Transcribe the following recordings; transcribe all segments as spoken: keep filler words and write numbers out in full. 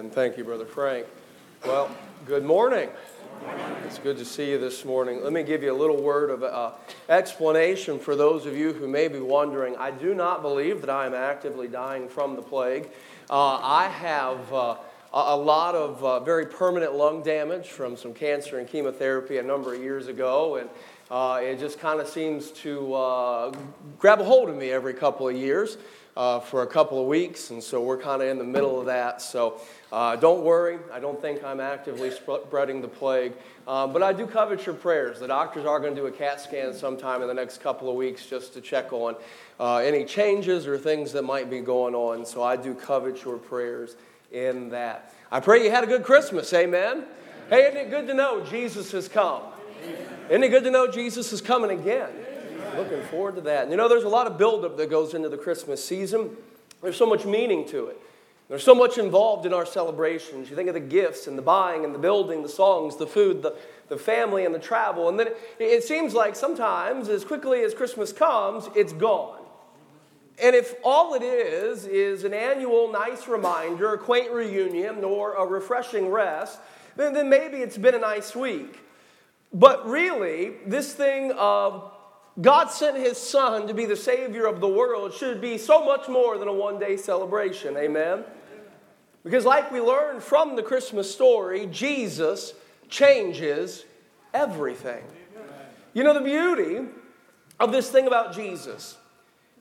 And thank you, Brother Frank. Well, good morning. It's good to see you this morning. Let me give you a little word of uh, explanation for those of you who may be wondering. I do not believe that I am actively dying from the plague. Uh, I have uh, a lot of uh, very permanent lung damage from some cancer and chemotherapy a number of years ago, and uh, it just kind of seems to uh, grab a hold of me every couple of years. Uh, for a couple of weeks, and so we're kind of in the middle of that. So uh, don't worry, I don't think I'm actively spreading the plague. Uh, but I do covet your prayers. The doctors are going to do a CAT scan sometime in the next couple of weeks just to check on uh, any changes or things that might be going on. So I do covet your prayers in that. I pray you had a good Christmas, amen? Amen. Hey, isn't it good to know Jesus has come? Amen. Isn't it good to know Jesus is coming again? Looking forward to that. And you know, there's a lot of buildup that goes into the Christmas season. There's so much meaning to it. There's so much involved in our celebrations. You think of the gifts and the buying and the building, the songs, the food, the, the family and the travel. And then it, it seems like sometimes as quickly as Christmas comes, it's gone. And if all it is is an annual nice reminder, a quaint reunion, or a refreshing rest, then, then maybe it's been a nice week. But really, this thing of God sent his son to be the Savior of the world should be so much more than a one-day celebration, amen? Because like we learned from the Christmas story, Jesus changes everything. You know, the beauty of this thing about Jesus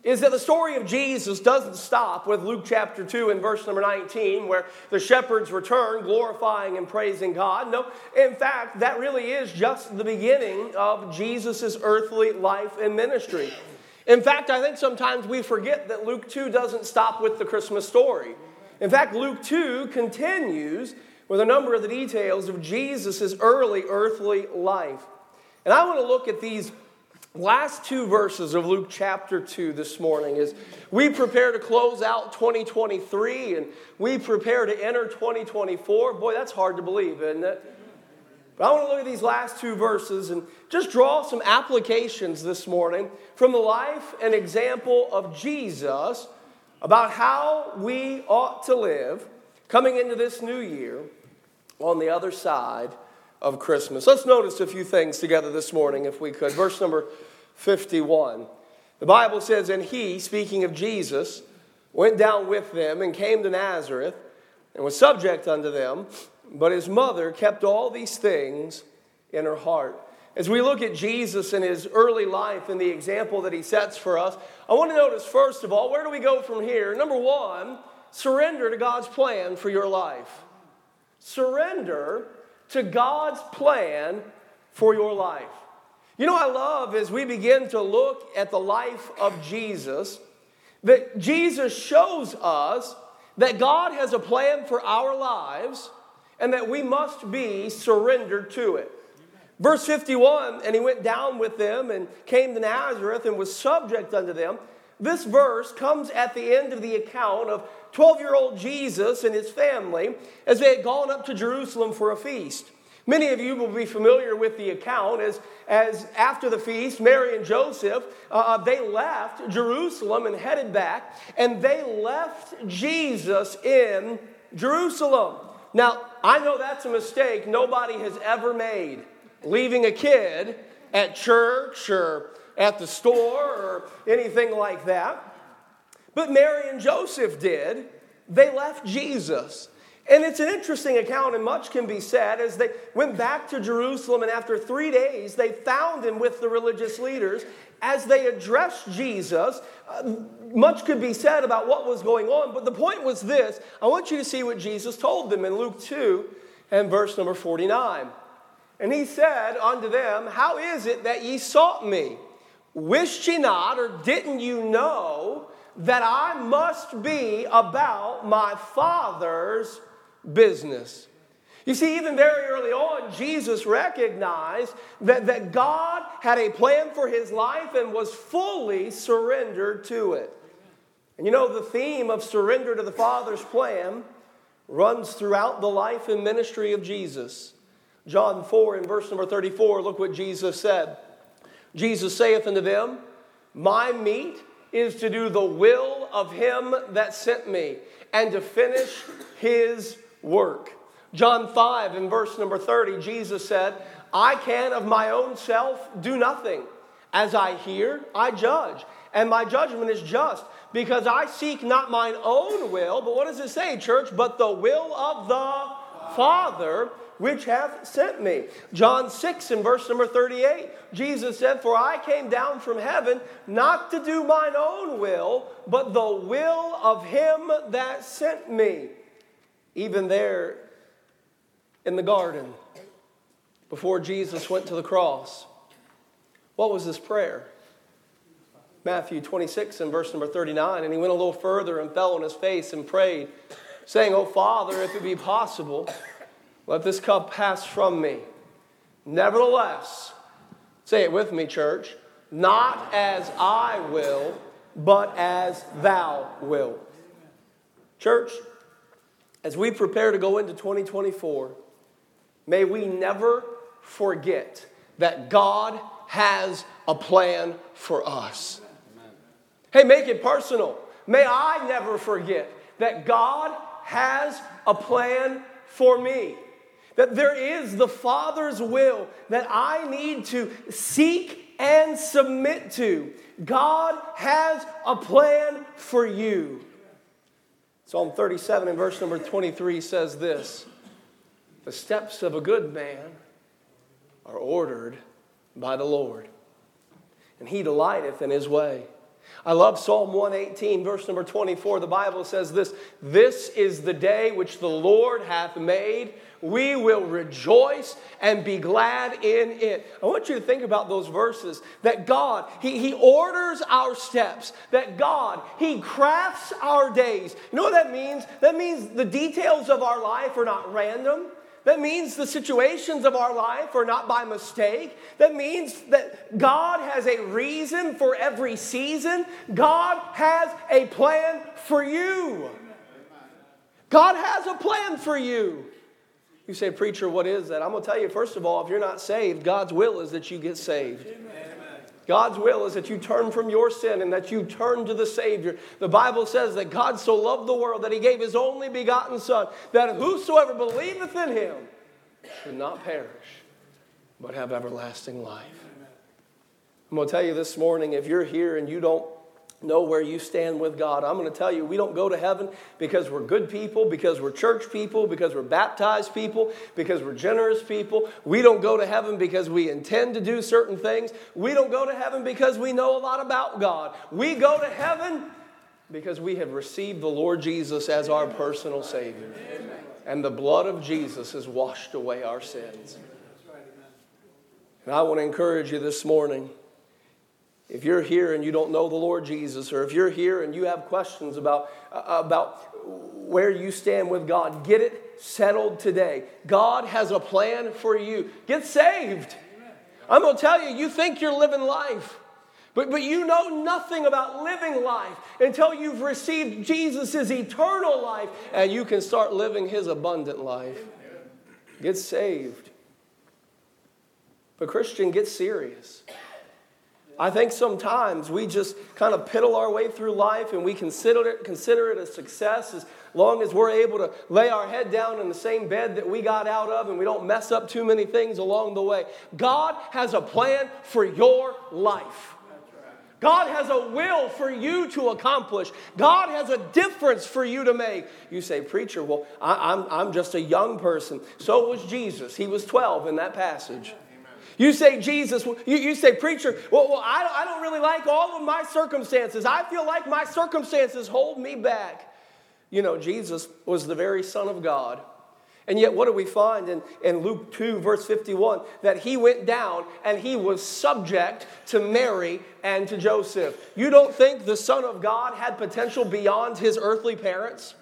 is that the story of Jesus doesn't stop with Luke chapter two and verse number nineteen, where the shepherds return glorifying and praising God. No, in fact, that really is just the beginning of Jesus' earthly life and ministry. In fact, I think sometimes we forget that Luke two doesn't stop with the Christmas story. In fact, Luke two continues with a number of the details of Jesus' early earthly life. And I want to look at these last two verses of Luke chapter two this morning as we prepare to close out twenty twenty-three and we prepare to enter twenty twenty-four. Boy, that's hard to believe, isn't it? But I want to look at these last two verses and just draw some applications this morning from the life and example of Jesus about how we ought to live coming into this new year on the other side of Christmas. Let's notice a few things together this morning, if we could. Verse number fifty-one. The Bible says, "And he," speaking of Jesus, "went down with them and came to Nazareth and was subject unto them. But his mother kept all these things in her heart." As we look at Jesus and his early life and the example that he sets for us, I want to notice, first of all, where do we go from here? Number one, surrender to God's plan for your life. Surrender to God's plan for your life. You know, I love as we begin to look at the life of Jesus, that Jesus shows us that God has a plan for our lives and that we must be surrendered to it. Verse fifty-one, "And he went down with them and came to Nazareth and was subject unto them." This verse comes at the end of the account of twelve-year-old Jesus and his family as they had gone up to Jerusalem for a feast. Many of you will be familiar with the account as, as after the feast, Mary and Joseph, uh, they left Jerusalem and headed back, and they left Jesus in Jerusalem. Now, I know that's a mistake nobody has ever made, leaving a kid at church or at the store or anything like that. But Mary and Joseph did. They left Jesus. And it's an interesting account, and much can be said, as they went back to Jerusalem, and after three days, they found him with the religious leaders. As they addressed Jesus, uh, much could be said about what was going on, but the point was this. I want you to see what Jesus told them in Luke two and verse number forty-nine. "And he said unto them, How is it that ye sought me? Wished ye not, or didn't you know, that I must be about my Father's business?" You see, even very early on, Jesus recognized that, that God had a plan for his life and was fully surrendered to it. And you know, the theme of surrender to the Father's plan runs throughout the life and ministry of Jesus. John four and verse number thirty-four, look what Jesus said. "Jesus saith unto them, My meat is to do the will of him that sent me, and to finish his work. John five and verse number thirty, Jesus said, I can of my own self do nothing. As I hear, I judge. And my judgment is just, because I seek not mine own will. But what does it say, church? But the will of the Father which hath sent me. John six and verse number thirty-eight, Jesus said, for I came down from heaven not to do mine own will, but the will of him that sent me. Even there in the garden, before Jesus went to the cross, what was his prayer? Matthew twenty-six and verse number thirty-nine, and he went a little further and fell on his face and prayed, saying, O Father, if it be possible, let this cup pass from me. Nevertheless, say it with me, church, not as I will, but as thou wilt. Church, as we prepare to go into twenty twenty-four, may we never forget that God has a plan for us. Amen. Hey, make it personal. May I never forget that God has a plan for me. That there is the Father's will that I need to seek and submit to. God has a plan for you. Psalm thirty-seven and verse number twenty-three says this, the steps of a good man are ordered by the Lord, and he delighteth in his way. I love Psalm one eighteen, verse number twenty-four. The Bible says this, this is the day which the Lord hath made. We will rejoice and be glad in it. I want you to think about those verses. That God, he, he orders our steps. That God, He crafts our days. You know what that means? That means the details of our life are not random. That means the situations of our life are not by mistake. That means that God has a reason for every season. God has a plan for you. God has a plan for you. You say, preacher, what is that? I'm going to tell you, first of all, if you're not saved, God's will is that you get saved. Amen. God's will is that you turn from your sin and that you turn to the Savior. The Bible says that God so loved the world that He gave His only begotten Son, that whosoever believeth in Him should not perish, but have everlasting life. I'm going to tell you this morning, if you're here and you don't know where you stand with God, I'm going to tell you, we don't go to heaven because we're good people, because we're church people, because we're baptized people, because we're generous people. We don't go to heaven because we intend to do certain things. We don't go to heaven because we know a lot about God. We go to heaven because we have received the Lord Jesus as our personal Savior. Amen. And the blood of Jesus has washed away our sins. And I want to encourage you this morning, if you're here and you don't know the Lord Jesus, or if you're here and you have questions about, uh, about where you stand with God, get it settled today. God has a plan for you. Get saved. I'm going to tell you, you think you're living life, but, but you know nothing about living life until you've received Jesus' eternal life and you can start living His abundant life. Get saved. But Christian, get serious. I think sometimes we just kind of piddle our way through life and we consider it, consider it a success as long as we're able to lay our head down in the same bed that we got out of and we don't mess up too many things along the way. God has a plan for your life. God has a will for you to accomplish. God has a difference for you to make. You say, preacher, well, I, I'm, I'm just a young person. So was Jesus. He was twelve in that passage. You say, Jesus, you, you say, preacher, well, well I, I don't really like all of my circumstances. I feel like my circumstances hold me back. You know, Jesus was the very Son of God. And yet what do we find in, in Luke two, verse fifty-one? That He went down and He was subject to Mary and to Joseph. You don't think the Son of God had potential beyond His earthly parents?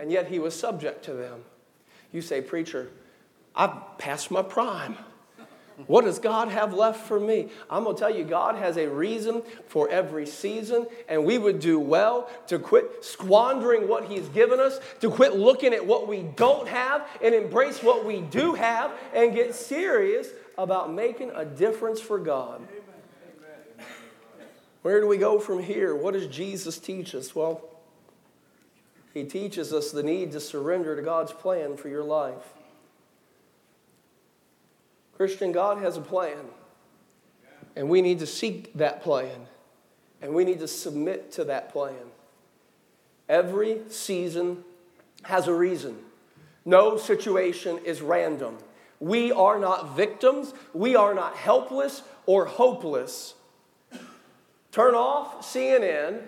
And yet He was subject to them. You say, preacher, I've passed my prime. What does God have left for me? I'm going to tell you, God has a reason for every season, and we would do well to quit squandering what He's given us, to quit looking at what we don't have and embrace what we do have and get serious about making a difference for God. Where do we go from here? What does Jesus teach us? Well, He teaches us the need to surrender to God's plan for your life. Christian, God has a plan, and we need to seek that plan, and we need to submit to that plan. Every season has a reason. No situation is random. We are not victims. We are not helpless or hopeless. Turn off C N N.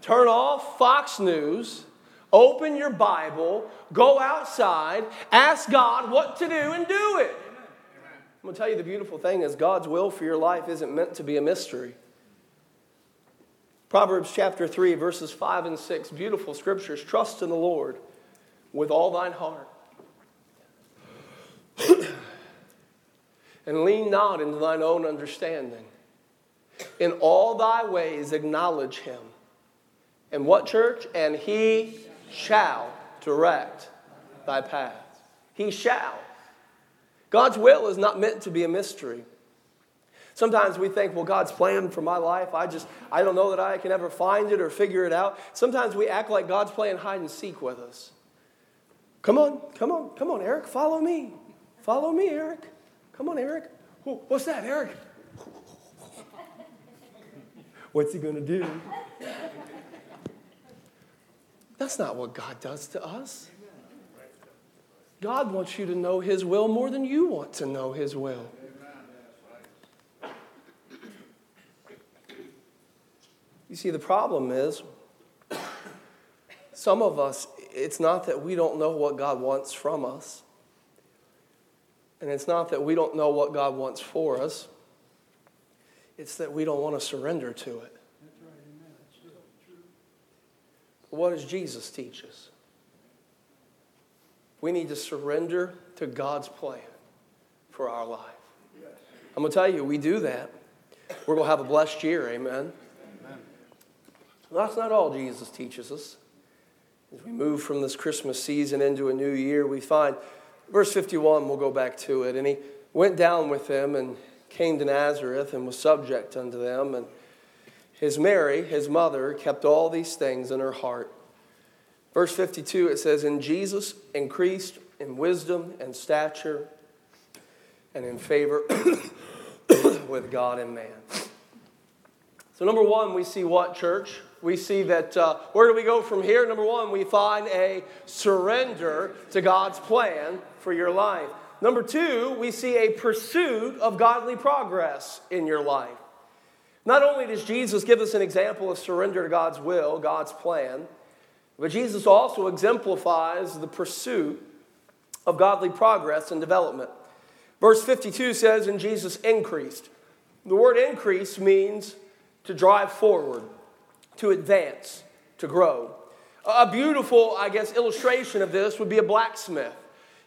Turn off Fox News. Open your Bible. Go outside. Ask God what to do and do it. I'm going to tell you the beautiful thing is God's will for your life isn't meant to be a mystery. Proverbs chapter three, verses five and six, beautiful scriptures. Trust in the Lord with all thine heart. And lean not into thine own understanding. In all thy ways acknowledge him. And what, church? And he shall direct thy path. He shall. God's will is not meant to be a mystery. Sometimes we think, well, God's plan for my life, I just, I don't know that I can ever find it or figure it out. Sometimes we act like God's playing hide and seek with us. Come on, come on, come on, Eric, follow me. Follow me, Eric. Come on, Eric. Oh, what's that, Eric? What's he going to do? That's not what God does to us. God wants you to know his will more than you want to know his will. You see, the problem is, some of us, it's not that we don't know what God wants from us. And it's not that we don't know what God wants for us. It's that we don't want to surrender to it. But what does Jesus teach us? We need to surrender to God's plan for our life. I'm going to tell you, we do that, we're going to have a blessed year, amen? That's not all Jesus teaches us. As we move from this Christmas season into a new year, we find, verse fifty-one, we'll go back to it. And he went down with them and came to Nazareth and was subject unto them. And his Mary, his mother, kept all these things in her heart. Verse fifty-two, it says, and Jesus increased in wisdom and stature and in favor with God and man. So number one, we see what, church? We see that, uh, where do we go from here? Number one, we find a surrender to God's plan for your life. Number two, we see a pursuit of godly progress in your life. Not only does Jesus give us an example of surrender to God's will, God's plan, but Jesus also exemplifies the pursuit of godly progress and development. Verse fifty-two says, and Jesus increased. The word increase means to drive forward, to advance, to grow. A beautiful, I guess, illustration of this would be a blacksmith.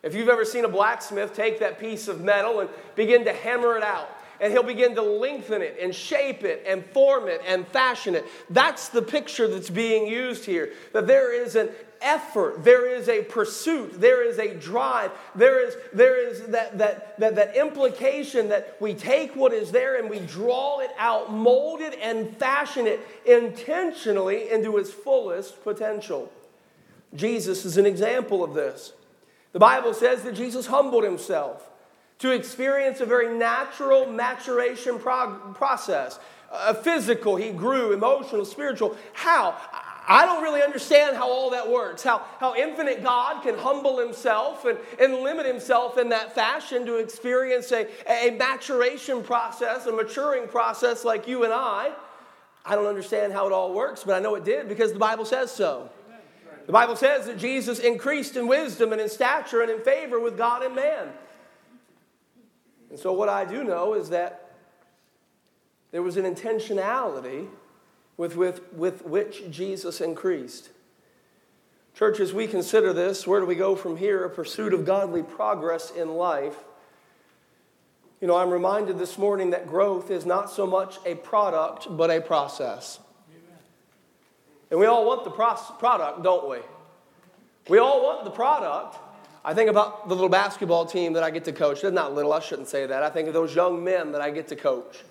If you've ever seen a blacksmith take that piece of metal and begin to hammer it out, and he'll begin to lengthen it and shape it and form it and fashion it. That's the picture that's being used here, that there is an effort, there is a pursuit, there is a drive, there is there is that that that, that implication that we take what is there and we draw it out, mold it and fashion it intentionally into its fullest potential. Jesus is an example of this. The Bible says that Jesus humbled himself to experience a very natural maturation prog- process. Uh, physical, he grew, emotional, spiritual. How? I don't really understand how all that works, how, how infinite God can humble himself and, and limit himself in that fashion to experience a, a maturation process, a maturing process like you and I. I don't understand how it all works, but I know it did because the Bible says so. The Bible says that Jesus increased in wisdom and in stature and in favor with God and man. And so what I do know is that there was an intentionality With, with, with which Jesus increased. Church, as we consider this, where do we go from here? A pursuit of godly progress in life. You know, I'm reminded this morning that growth is not so much a product, but a process. Amen. And we all want the pro- product, don't we? We all want the product. I think about the little basketball team that I get to coach. They're not little, I shouldn't say that. I think of those young men that I get to coach.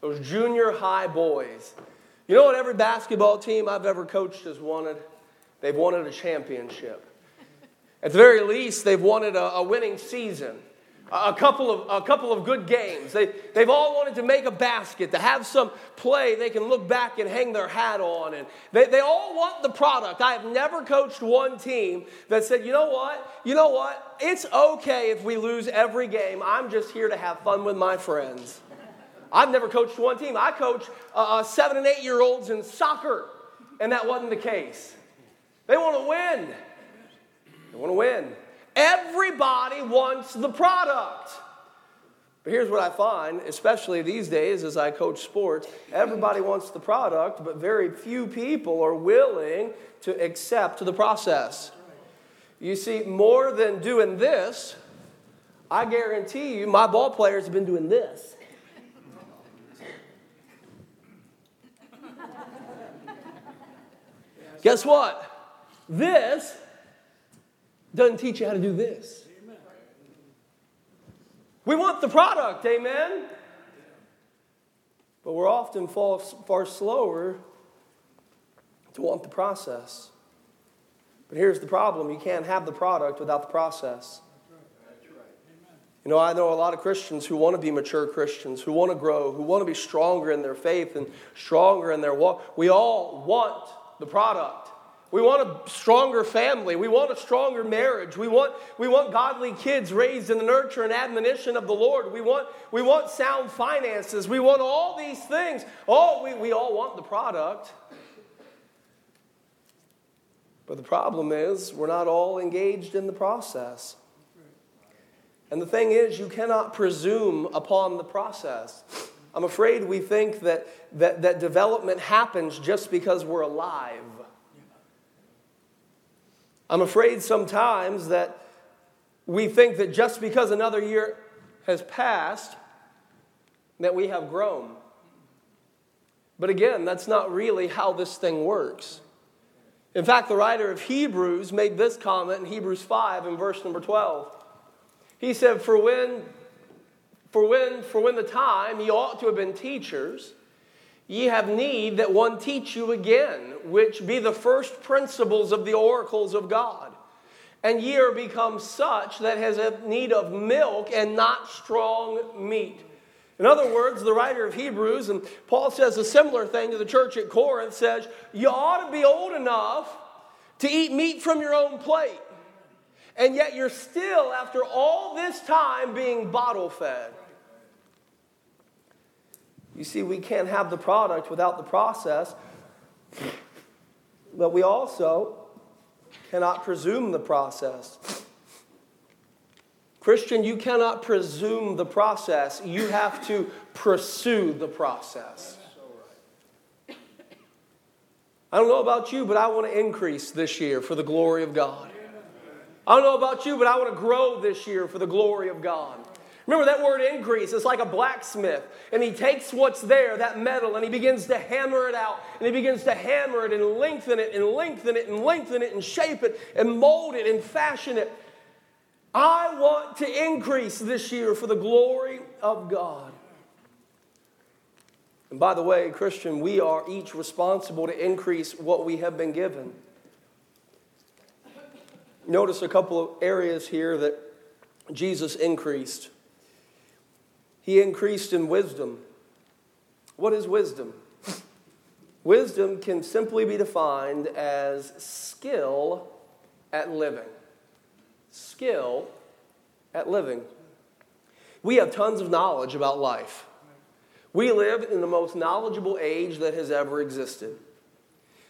Those junior high boys. You know what every basketball team I've ever coached has wanted? They've wanted a championship. At the very least, they've wanted a, a winning season, a, a couple of a couple of good games. They, they've all wanted to make a basket, to have some play they can look back and hang their hat on. And they, they all want the product. I have never coached one team that said, you know what, you know what, it's okay if we lose every game. I'm just here to have fun with my friends. I've never coached one team. I coach uh, seven- and eight-year-olds in soccer, and that wasn't the case. They want to win. They want to win. Everybody wants the product. But here's what I find, especially these days as I coach sports, everybody wants the product, but very few people are willing to accept the process. You see, more than doing this, I guarantee you my ball players have been doing this. Guess what? This doesn't teach you how to do this. We want the product, amen? But we're often far, far slower to want the process. But here's the problem. You can't have the product without the process. You know, I know a lot of Christians who want to be mature Christians, who want to grow, who want to be stronger in their faith and stronger in their walk. We all want the product. We want a stronger family. We want a stronger marriage. We want, we want godly kids raised in the nurture and admonition of the Lord. We want, we want sound finances. We want all these things. Oh, we, we all want the product. But the problem is we're not all engaged in the process. And the thing is, you cannot presume upon the process. I'm afraid we think that, that, that development happens just because we're alive. I'm afraid sometimes that we think that just because another year has passed, that we have grown. But again, that's not really how this thing works. In fact, the writer of Hebrews made this comment in Hebrews five in verse number twelve. He said, for when, for when, for when the time ye ought to have been teachers, ye have need that one teach you again, which be the first principles of the oracles of God. And ye are become such that has a need of milk and not strong meat. In other words, the writer of Hebrews, and Paul says a similar thing to the church at Corinth, says, you ought to be old enough to eat meat from your own plate. And yet you're still, after all this time, being bottle fed. You see, we can't have the product without the process, but we also cannot presume the process. Christian, you cannot presume the process. You have to pursue the process. I don't know about you, but I want to increase this year for the glory of God. I don't know about you, but I want to grow this year for the glory of God. Remember that word increase, it's like a blacksmith. And he takes what's there, that metal, and he begins to hammer it out. And he begins to hammer it and lengthen it and lengthen it and lengthen it and shape it and mold it and fashion it. I want to increase this year for the glory of God. And by the way, Christian, we are each responsible to increase what we have been given. Notice a couple of areas here that Jesus increased. He increased in wisdom. What is wisdom? Wisdom can simply be defined as skill at living. Skill at living. We have tons of knowledge about life. We live in the most knowledgeable age that has ever existed.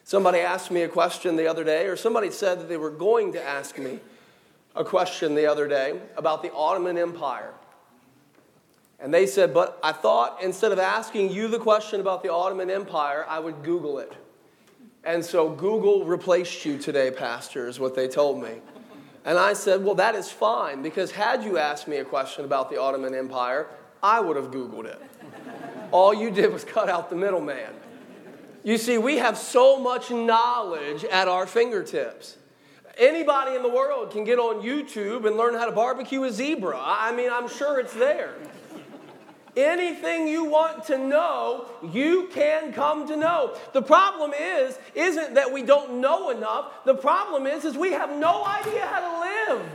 Somebody asked me a question the other day, or somebody said that they were going to ask me a question the other day about the Ottoman Empire. And they said, but I thought instead of asking you the question about the Ottoman Empire, I would Google it. And so Google replaced you today, Pastor, is what they told me. And I said, well, that is fine, because had you asked me a question about the Ottoman Empire, I would have Googled it. All you did was cut out the middleman. You see, we have so much knowledge at our fingertips. Anybody in the world can get on YouTube and learn how to barbecue a zebra. I mean, I'm sure it's there. Anything you want to know, you can come to know. The problem is, isn't that we don't know enough. The problem is, is we have no idea how to live.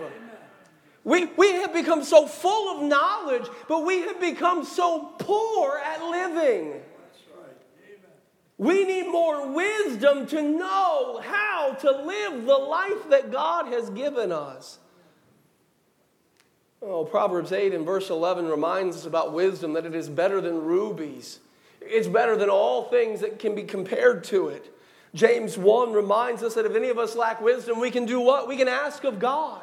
We, we have become so full of knowledge, but we have become so poor at living. We need more wisdom to know how to live the life that God has given us. Oh, Proverbs eight and verse eleven reminds us about wisdom, that it is better than rubies. It's better than all things that can be compared to it. James one reminds us that if any of us lack wisdom, we can do what? We can ask of God.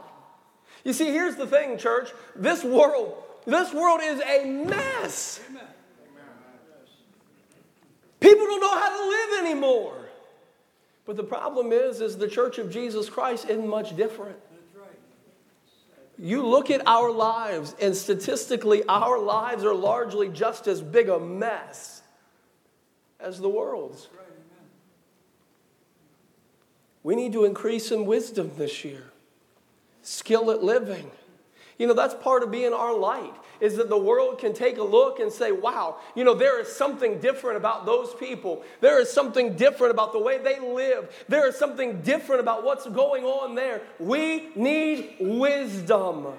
You see, here's the thing, church. This world, this world is a mess. Amen. People don't know how to live anymore. But the problem is, is the Church of Jesus Christ isn't much different. You look at our lives, and statistically, our lives are largely just as big a mess as the world's. We need to increase in wisdom this year. Skill at living. You know, that's part of being our light, is that the world can take a look and say, wow, you know, there is something different about those people. There is something different about the way they live. There is something different about what's going on there. We need wisdom. Amen.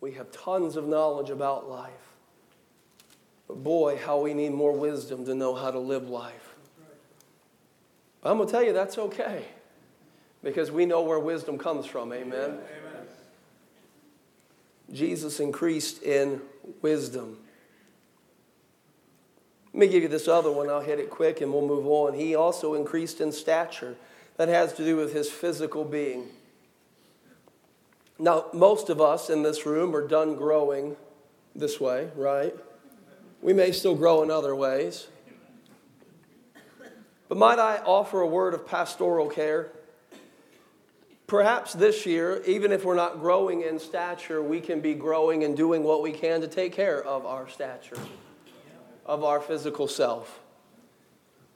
We have tons of knowledge about life. But boy, how we need more wisdom to know how to live life. But I'm going to tell you, that's okay. Because we know where wisdom comes from, amen? Amen. Amen. Jesus increased in wisdom. Let me give you this other one. I'll hit it quick and we'll move on. He also increased in stature. That has to do with his physical being. Now, most of us in this room are done growing this way, right? We may still grow in other ways. But might I offer a word of pastoral care? Perhaps this year, even if we're not growing in stature, we can be growing and doing what we can to take care of our stature, of our physical self.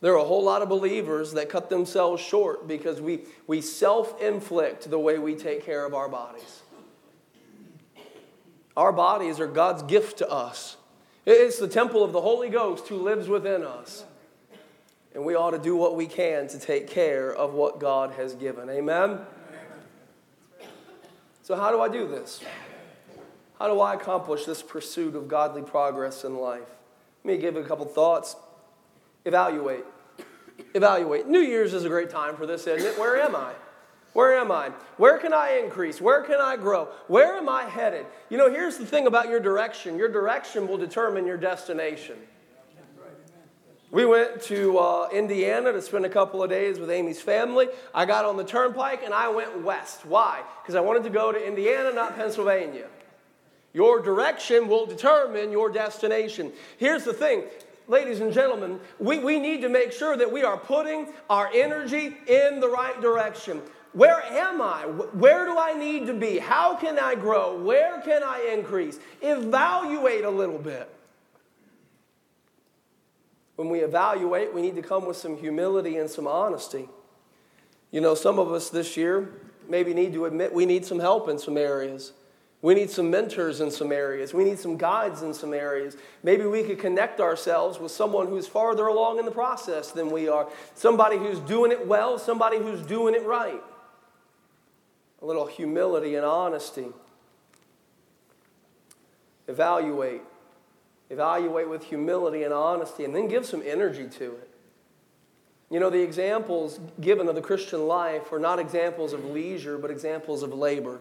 There are a whole lot of believers that cut themselves short because we, we self-inflict the way we take care of our bodies. Our bodies are God's gift to us. It's the temple of the Holy Ghost who lives within us. And we ought to do what we can to take care of what God has given. Amen? So how do I do this? How do I accomplish this pursuit of godly progress in life? Let me give you a couple thoughts. Evaluate. Evaluate. New Year's is a great time for this, isn't it? Where am I? Where am I? Where can I increase? Where can I grow? Where am I headed? You know, here's the thing about your direction. Your direction will determine your destination. We went to uh, Indiana to spend a couple of days with Amy's family. I got on the turnpike and I went west. Why? Because I wanted to go to Indiana, not Pennsylvania. Your direction will determine your destination. Here's the thing, ladies and gentlemen, we, we need to make sure that we are putting our energy in the right direction. Where am I? Where do I need to be? How can I grow? Where can I increase? Evaluate a little bit. When we evaluate, we need to come with some humility and some honesty. You know, some of us this year maybe need to admit we need some help in some areas. We need some mentors in some areas. We need some guides in some areas. Maybe we could connect ourselves with someone who's farther along in the process than we are. Somebody who's doing it well, somebody who's doing it right. A little humility and honesty. Evaluate. Evaluate with humility and honesty, and then give some energy to it. You know, the examples given of the Christian life are not examples of leisure, but examples of labor.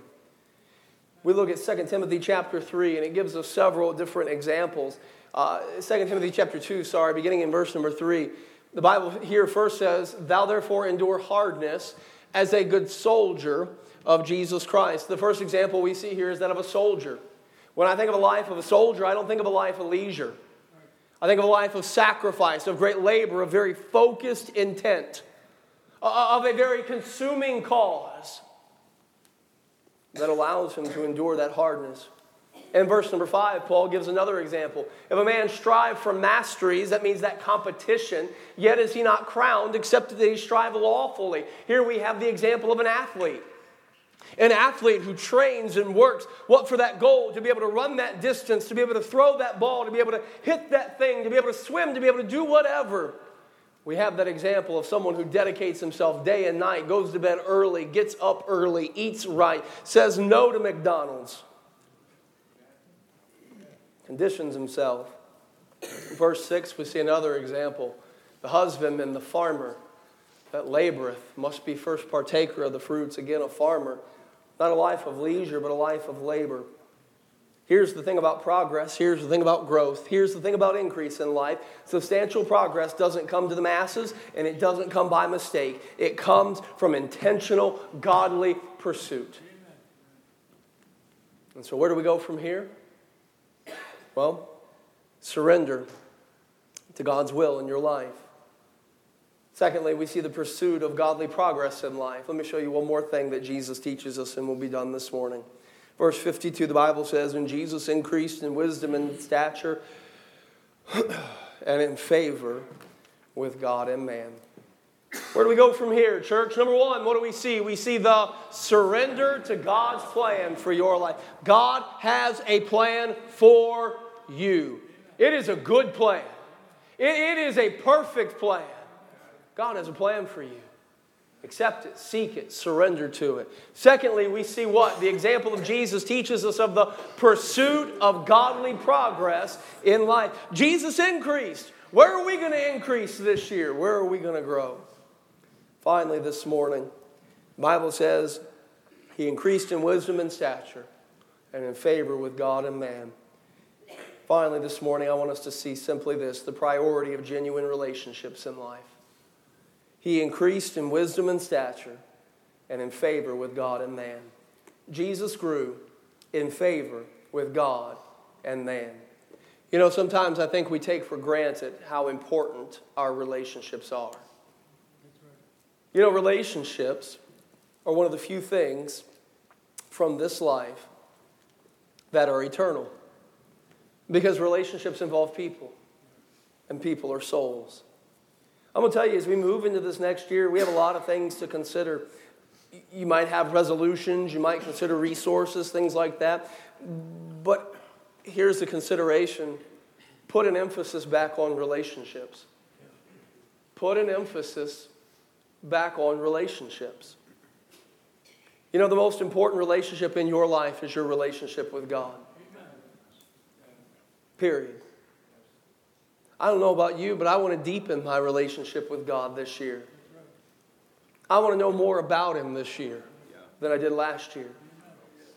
We look at Second Timothy chapter three, and it gives us several different examples. Uh, Second Timothy chapter two, sorry, beginning in verse number three. The Bible here first says, "Thou therefore endure hardness as a good soldier of Jesus Christ." The first example we see here is that of a soldier. When I think of a life of a soldier, I don't think of a life of leisure. I think of a life of sacrifice, of great labor, of very focused intent, of a very consuming cause that allows him to endure that hardness. In verse number five, Paul gives another example. If a man strive for masteries, that means that competition, yet is he not crowned except that he strive lawfully. Here we have the example of an athlete. An athlete who trains and works, what for that goal, to be able to run that distance, to be able to throw that ball, to be able to hit that thing, to be able to swim, to be able to do whatever. We have that example of someone who dedicates himself day and night, goes to bed early, gets up early, eats right, says no to McDonald's, conditions himself. Verse six, we see another example. The husbandman, the farmer that laboreth must be first partaker of the fruits. Again, a farmer. Not a life of leisure, but a life of labor. Here's the thing about progress. Here's the thing about growth. Here's the thing about increase in life. Substantial progress doesn't come to the masses, and it doesn't come by mistake. It comes from intentional, godly pursuit. And so where do we go from here? Well, surrender to God's will in your life. Secondly, we see the pursuit of godly progress in life. Let me show you one more thing that Jesus teaches us, and we'll be done this morning. Verse fifty-two, the Bible says, "And Jesus increased in wisdom and stature and in favor with God and man." Where do we go from here, church? Number one, what do we see? We see the surrender to God's plan for your life. God has a plan for you. It is a good plan. It, it is a perfect plan. God has a plan for you. Accept it, seek it, surrender to it. Secondly, we see what? The example of Jesus teaches us of the pursuit of godly progress in life. Jesus increased. Where are we going to increase this year? Where are we going to grow? Finally, this morning, the Bible says he increased in wisdom and stature and in favor with God and man. Finally, this morning, I want us to see simply this, the priority of genuine relationships in life. He increased in wisdom and stature and in favor with God and man. Jesus grew in favor with God and man. You know, sometimes I think we take for granted how important our relationships are. You know, relationships are one of the few things from this life that are eternal. Because relationships involve people, and people are souls. I'm going to tell you, as we move into this next year, we have a lot of things to consider. You might have resolutions. You might consider resources, things like that. But here's the consideration. Put an emphasis back on relationships. Put an emphasis back on relationships. You know, the most important relationship in your life is your relationship with God. Period. I don't know about you, but I want to deepen my relationship with God this year. I want to know more about him this year than I did last year.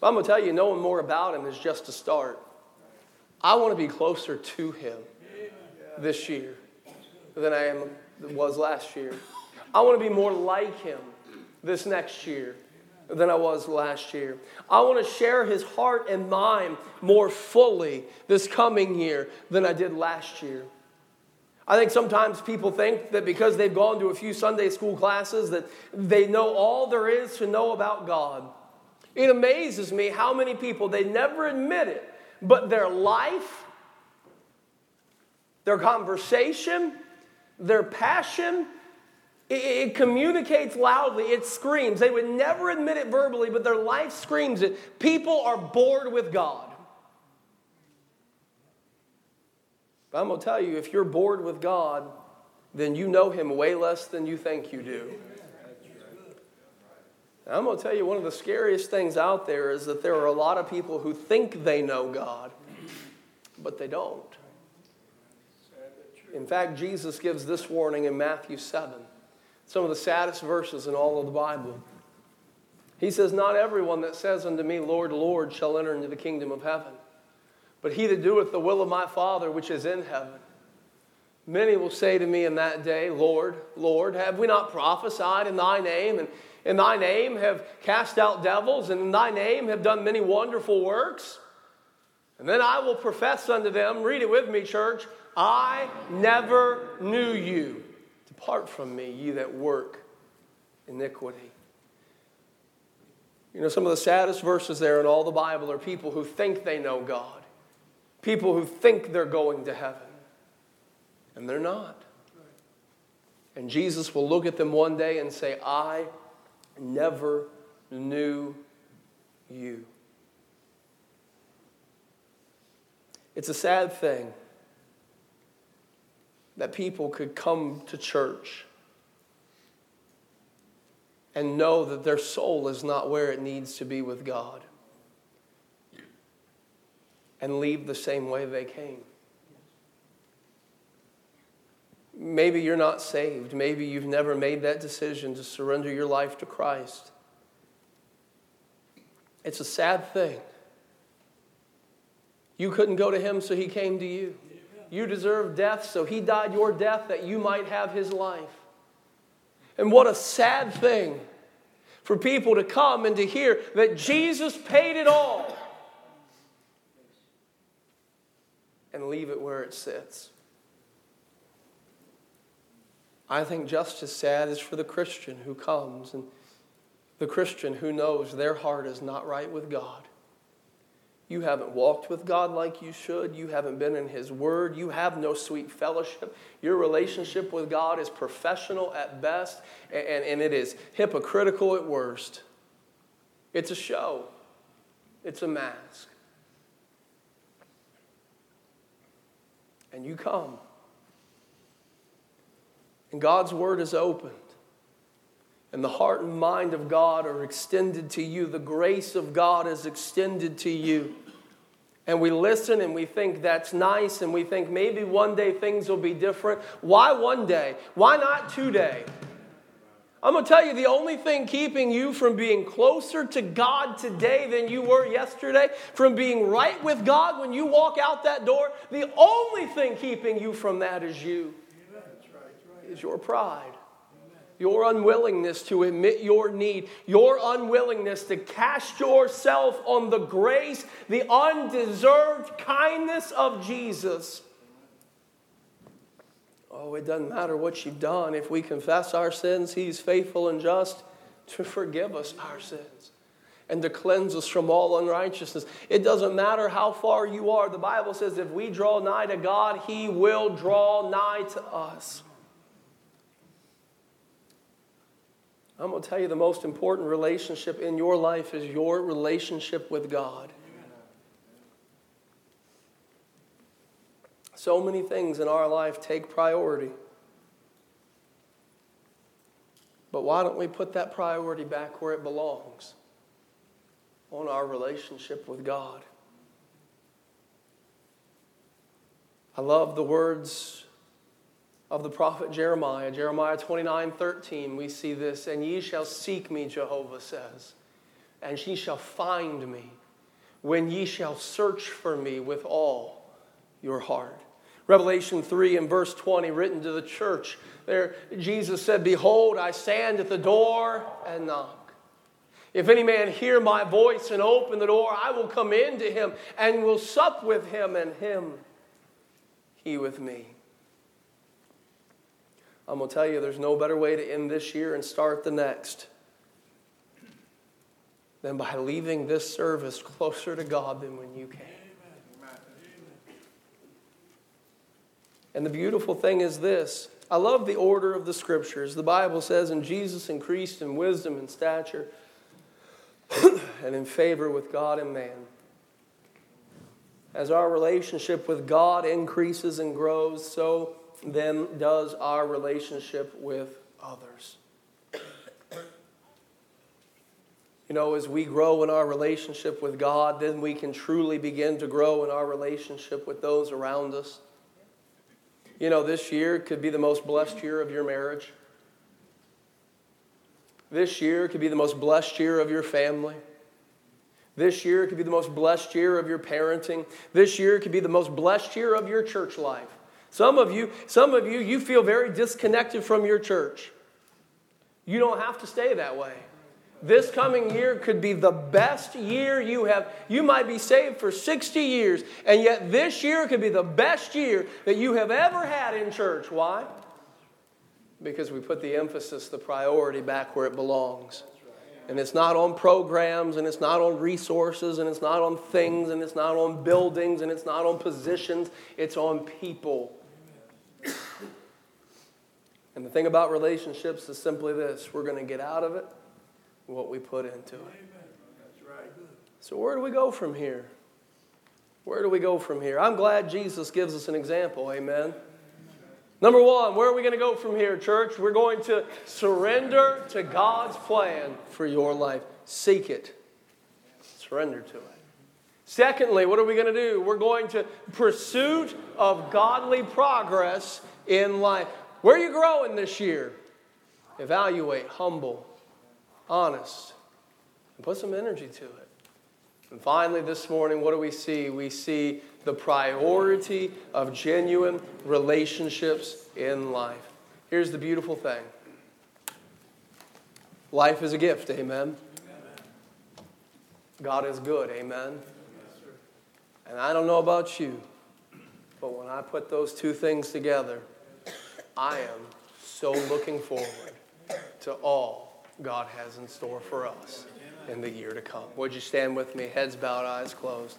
But I'm going to tell you, knowing more about him is just a start. I want to be closer to him this year than I am, was last year. I want to be more like him this next year than I was last year. I want to share his heart and mind more fully this coming year than I did last year. I think sometimes people think that because they've gone to a few Sunday school classes that they know all there is to know about God. It amazes me how many people, they never admit it, but their life, their conversation, their passion, it communicates loudly. It screams. They would never admit it verbally, but their life screams it. People are bored with God. But I'm going to tell you, if you're bored with God, then you know him way less than you think you do. And I'm going to tell you, one of the scariest things out there is that there are a lot of people who think they know God, but they don't. In fact, Jesus gives this warning in Matthew seven, some of the saddest verses in all of the Bible. He says, "Not everyone that says unto me, Lord, Lord, shall enter into the kingdom of heaven, but he that doeth the will of my Father which is in heaven. Many will say to me in that day, Lord, Lord, have we not prophesied in thy name? And in thy name have cast out devils, and in thy name have done many wonderful works? And then I will profess unto them," read it with me, church, "I never knew you. Depart from me, ye that work iniquity." You know, some of the saddest verses there in all the Bible are people who think they know God. People who think they're going to heaven. And they're not. And Jesus will look at them one day and say, "I never knew you. It's a sad thing that people could come to church and know that their soul is not where it needs to be with God and leave the same way they came. Maybe you're not saved. Maybe you've never made that decision to surrender your life to Christ. It's a sad thing. You couldn't go to him, so he came to you. You deserve death, so he died your death that you might have his life. And what a sad thing for people to come and to hear that Jesus paid it all and leave it where it sits. I think just as sad is for the Christian who comes and the Christian who knows their heart is not right with God. You haven't walked with God like you should. You haven't been in his word. You have no sweet fellowship. Your relationship with God is professional at best, and, and, and it is hypocritical at worst. It's a show. It's a mask. And you come. And God's word is opened. And the heart and mind of God are extended to you. The grace of God is extended to you. And we listen and we think that's nice. And we think maybe one day things will be different. Why one day? Why not today? I'm going to tell you, the only thing keeping you from being closer to God today than you were yesterday, from being right with God when you walk out that door, the only thing keeping you from that is you. Is your pride, your unwillingness to admit your need, your unwillingness to cast yourself on the grace, the undeserved kindness of Jesus. Oh, it doesn't matter what you've done. If we confess our sins, he's faithful and just to forgive us our sins and to cleanse us from all unrighteousness. It doesn't matter how far you are. The Bible says if we draw nigh to God, he will draw nigh to us. I'm going to tell you the most important relationship in your life is your relationship with God. So many things in our life take priority. But why don't we put that priority back where it belongs? On our relationship with God. I love the words of the prophet Jeremiah, Jeremiah twenty-nine thirteen, we see this, and ye shall seek me, Jehovah says, and ye shall find me, when ye shall search for me with all your heart. Revelation three and verse twenty, written to the church, there Jesus said, behold, I stand at the door and knock. If any man hear my voice and open the door, I will come into him and will sup with him, and him, he with me. I'm going to tell you, there's no better way to end this year and start the next than by leaving this service closer to God than when you came. Amen. And the beautiful thing is this. I love the order of the scriptures. The Bible says, and Jesus increased in wisdom and stature and in favor with God and man. As our relationship with God increases and grows, so then does our relationship with others. You know, as we grow in our relationship with God, then we can truly begin to grow in our relationship with those around us. You know, this year could be the most blessed year of your marriage. This year could be the most blessed year of your family. This year could be the most blessed year of your parenting. This year could be the most blessed year of your church life. Some of you, some of you, you feel very disconnected from your church. You don't have to stay that way. This coming year could be the best year you have. You might be saved for sixty years, and yet this year could be the best year that you have ever had in church. Why? Because we put the emphasis, the priority back where it belongs. And it's not on programs, and it's not on resources, and it's not on things, and it's not on buildings, and it's not on positions. It's on people. And the thing about relationships is simply this. We're going to get out of it what we put into it. Amen. That's right. So where do we go from here? Where do we go from here? I'm glad Jesus gives us an example. Amen. Number one, where are we going to go from here, church? We're going to surrender to God's plan for your life. Seek it. Surrender to it. Secondly, what are we going to do? We're going to pursuit of godly progress in life. Where are you growing this year? Evaluate, humble, honest, and put some energy to it. And finally, this morning, what do we see? We see the priority of genuine relationships in life. Here's the beautiful thing. Life is a gift, amen? Amen. God is good, amen? Yes, sir. And I don't know about you, but when I put those two things together, I am so looking forward to all God has in store for us in the year to come. Would you stand with me? Heads bowed, eyes closed.